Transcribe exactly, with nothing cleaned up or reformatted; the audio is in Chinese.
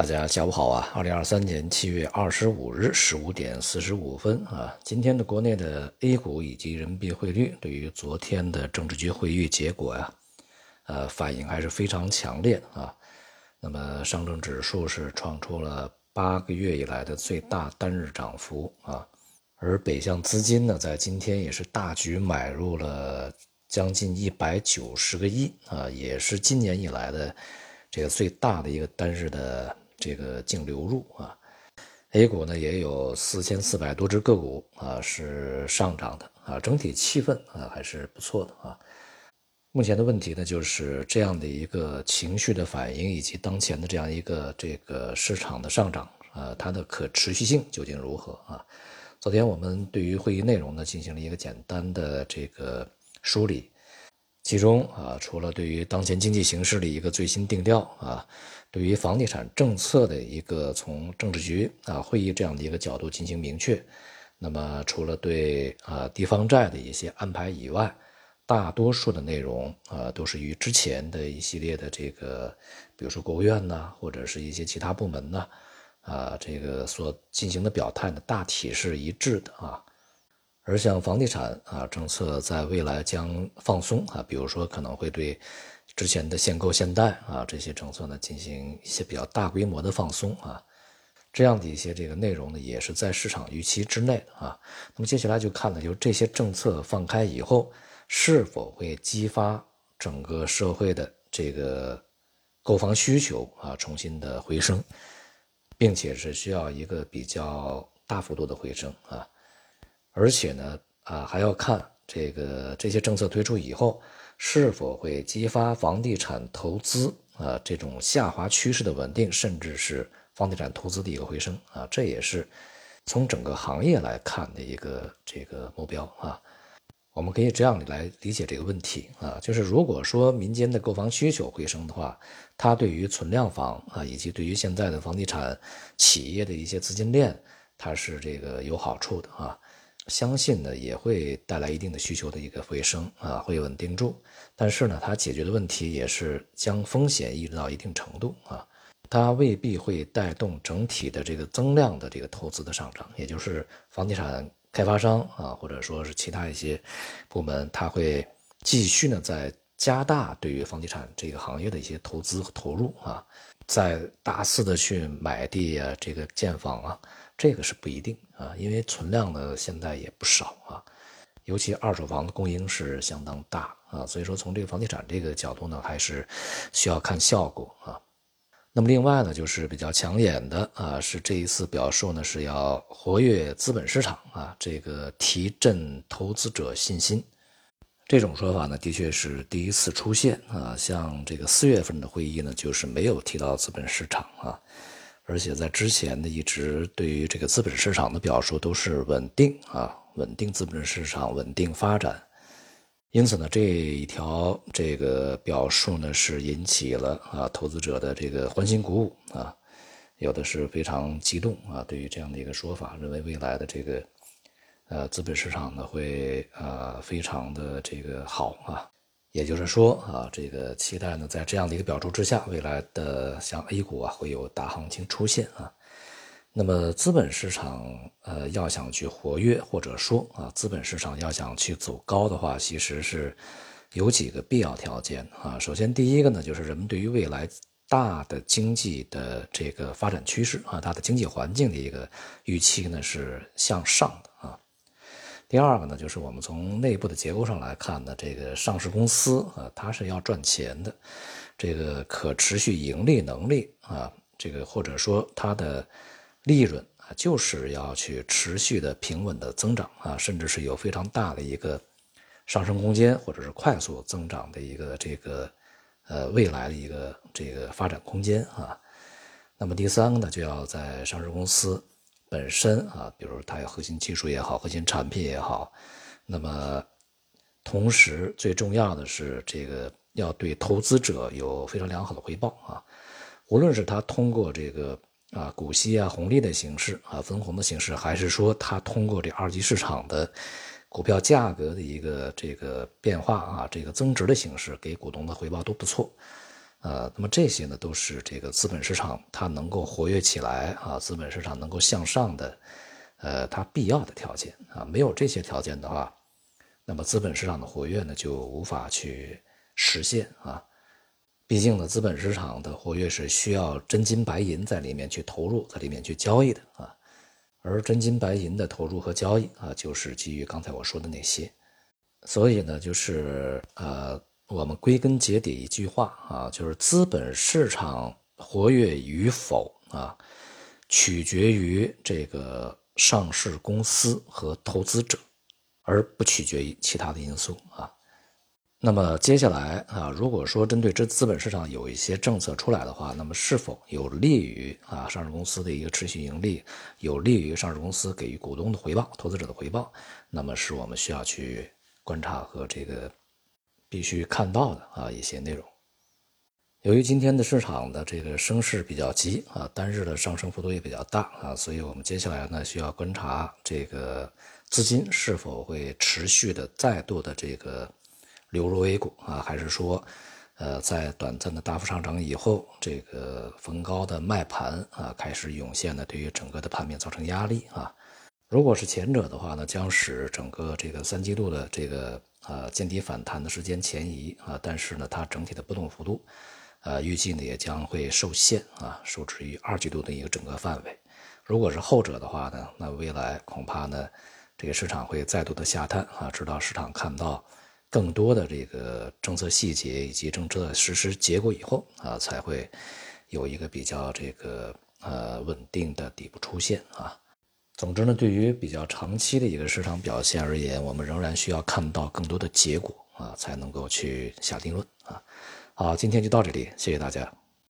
大家下午好啊！二零二三年七月二十五日十五点四十五分啊，今天的国内的 A 股以及人民币汇率对于昨天的政治局会议结果呀、啊，呃，反应还是非常强烈啊。那么上证指数是创出了八个月以来的最大单日涨幅啊，而北向资金呢，在今天也是大举买入了将近一百九十个亿啊，也是今年以来的这个最大的一个单日的。这个净流入啊 ，A 股呢也有四千四百多只个股啊是上涨的啊，整体气氛啊还是不错的啊。目前的问题呢就是这样的一个情绪的反应，以及当前的这样一个这个市场的上涨啊，它的可持续性究竟如何啊？昨天我们对于会议内容呢进行了一个简单的这个梳理。其中啊，除了对于当前经济形势的一个最新定调啊，对于房地产政策的一个从政治局啊会议这样的一个角度进行明确，那么除了对啊地方债的一些安排以外，大多数的内容啊都是与之前的一系列的这个，比如说国务院呐，或者是一些其他部门呐，啊这个所进行的表态呢，大体是一致的啊。而像房地产啊政策在未来将放松啊，比如说可能会对之前的限购限贷啊这些政策呢进行一些比较大规模的放松啊，这样的一些这个内容呢也是在市场预期之内的啊。那么接下来就看了，就这些政策放开以后是否会激发整个社会的这个购房需求啊重新的回升，并且是需要一个比较大幅度的回升啊。而且呢，啊，还要看这个这些政策推出以后，是否会激发房地产投资啊这种下滑趋势的稳定，甚至是房地产投资的一个回升啊，这也是从整个行业来看的一个这个目标啊。我们可以这样来理解这个问题啊，就是如果说民间的购房需求回升的话，它对于存量房啊，以及对于现在的房地产企业的一些资金链，它是这个有好处的啊。相信呢也会带来一定的需求的一个回升啊，会稳定住。但是呢，它解决的问题也是将风险抑制到一定程度啊，它未必会带动整体的这个增量的这个投资的上涨，也就是房地产开发商啊，或者说是其他一些部门，它会继续呢在加大对于房地产这个行业的一些投资和投入啊，在大肆的去买地啊，这个建房啊。这个是不一定啊，因为存量呢现在也不少啊，尤其二手房的供应是相当大啊，所以说从这个房地产这个角度呢，还是需要看效果啊。那么另外呢，就是比较抢眼的啊，是这一次表述呢是要活跃资本市场啊，这个提振投资者信心。这种说法呢，的确是第一次出现啊，像这个四月份的会议呢，就是没有提到资本市场啊。而且在之前呢，一直对于这个资本市场的表述都是稳定啊，稳定资本市场，稳定发展。因此呢，这一条这个表述呢，是引起了啊投资者的这个欢欣鼓舞啊，有的是非常激动啊，对于这样的一个说法，认为未来的这个呃资本市场呢会呃非常的这个好啊。也就是说啊，这个期待呢，在这样的一个表述之下，未来的像 A 股啊，会有大行情出现啊。那么资本市场呃，要想去活跃，或者说啊，资本市场要想去走高的话，其实是有几个必要条件啊。首先，第一个呢，就是人们对于未来大的经济的这个发展趋势啊，它的经济环境的一个预期呢是向上的。第二个呢，就是我们从内部的结构上来看呢，这个上市公司啊，它是要赚钱的，这个可持续盈利能力啊，这个或者说它的利润啊，就是要去持续的平稳的增长啊，甚至是有非常大的一个上升空间，或者是快速增长的一个这个呃未来的一个这个发展空间啊。那么第三个呢，就要在上市公司本身啊，比如它有核心技术也好，核心产品也好，那么同时最重要的是这个要对投资者有非常良好的回报啊，无论是它通过这个啊股息啊红利的形式啊分红的形式，还是说它通过这二级市场的股票价格的一个这个变化啊这个增值的形式给股东的回报都不错。呃，那么这些呢都是这个资本市场它能够活跃起来啊，资本市场能够向上的，呃，它必要的条件啊。没有这些条件的话，那么资本市场的活跃呢就无法去实现啊。毕竟呢，资本市场的活跃是需要真金白银在里面去投入，在里面去交易的啊。而真金白银的投入和交易啊，就是基于刚才我说的那些。所以呢，就是呃，我们归根结底一句话啊，就是资本市场活跃与否啊，取决于这个上市公司和投资者，而不取决于其他的因素啊。那么接下来啊，如果说针对这资本市场有一些政策出来的话，那么是否有利于啊上市公司的一个持续盈利，有利于上市公司给予股东的回报、投资者的回报，那么是我们需要去观察和这个必须看到的啊一些内容。由于今天的市场的这个升势比较急啊，单日的上升幅度也比较大啊，所以我们接下来呢需要观察这个资金是否会持续的再度的这个流入 A 股啊，还是说，呃，在短暂的大幅上涨以后，这个逢高的卖盘啊开始涌现呢，对于整个的盘面造成压力啊。如果是前者的话呢，将使整个这个三季度的这个啊见底反弹的时间前移啊，但是呢，它整体的波动幅度，呃，预计呢也将会受限啊，受制于二季度的一个整个范围。如果是后者的话呢，那未来恐怕呢，这个市场会再度的下探啊，直到市场看到更多的这个政策细节以及政策实施结果以后啊，才会有一个比较这个呃稳定的底部出现啊。总之呢，对于比较长期的一个市场表现而言，我们仍然需要看到更多的结果啊，才能够去下定论啊。好，今天就到这里，谢谢大家。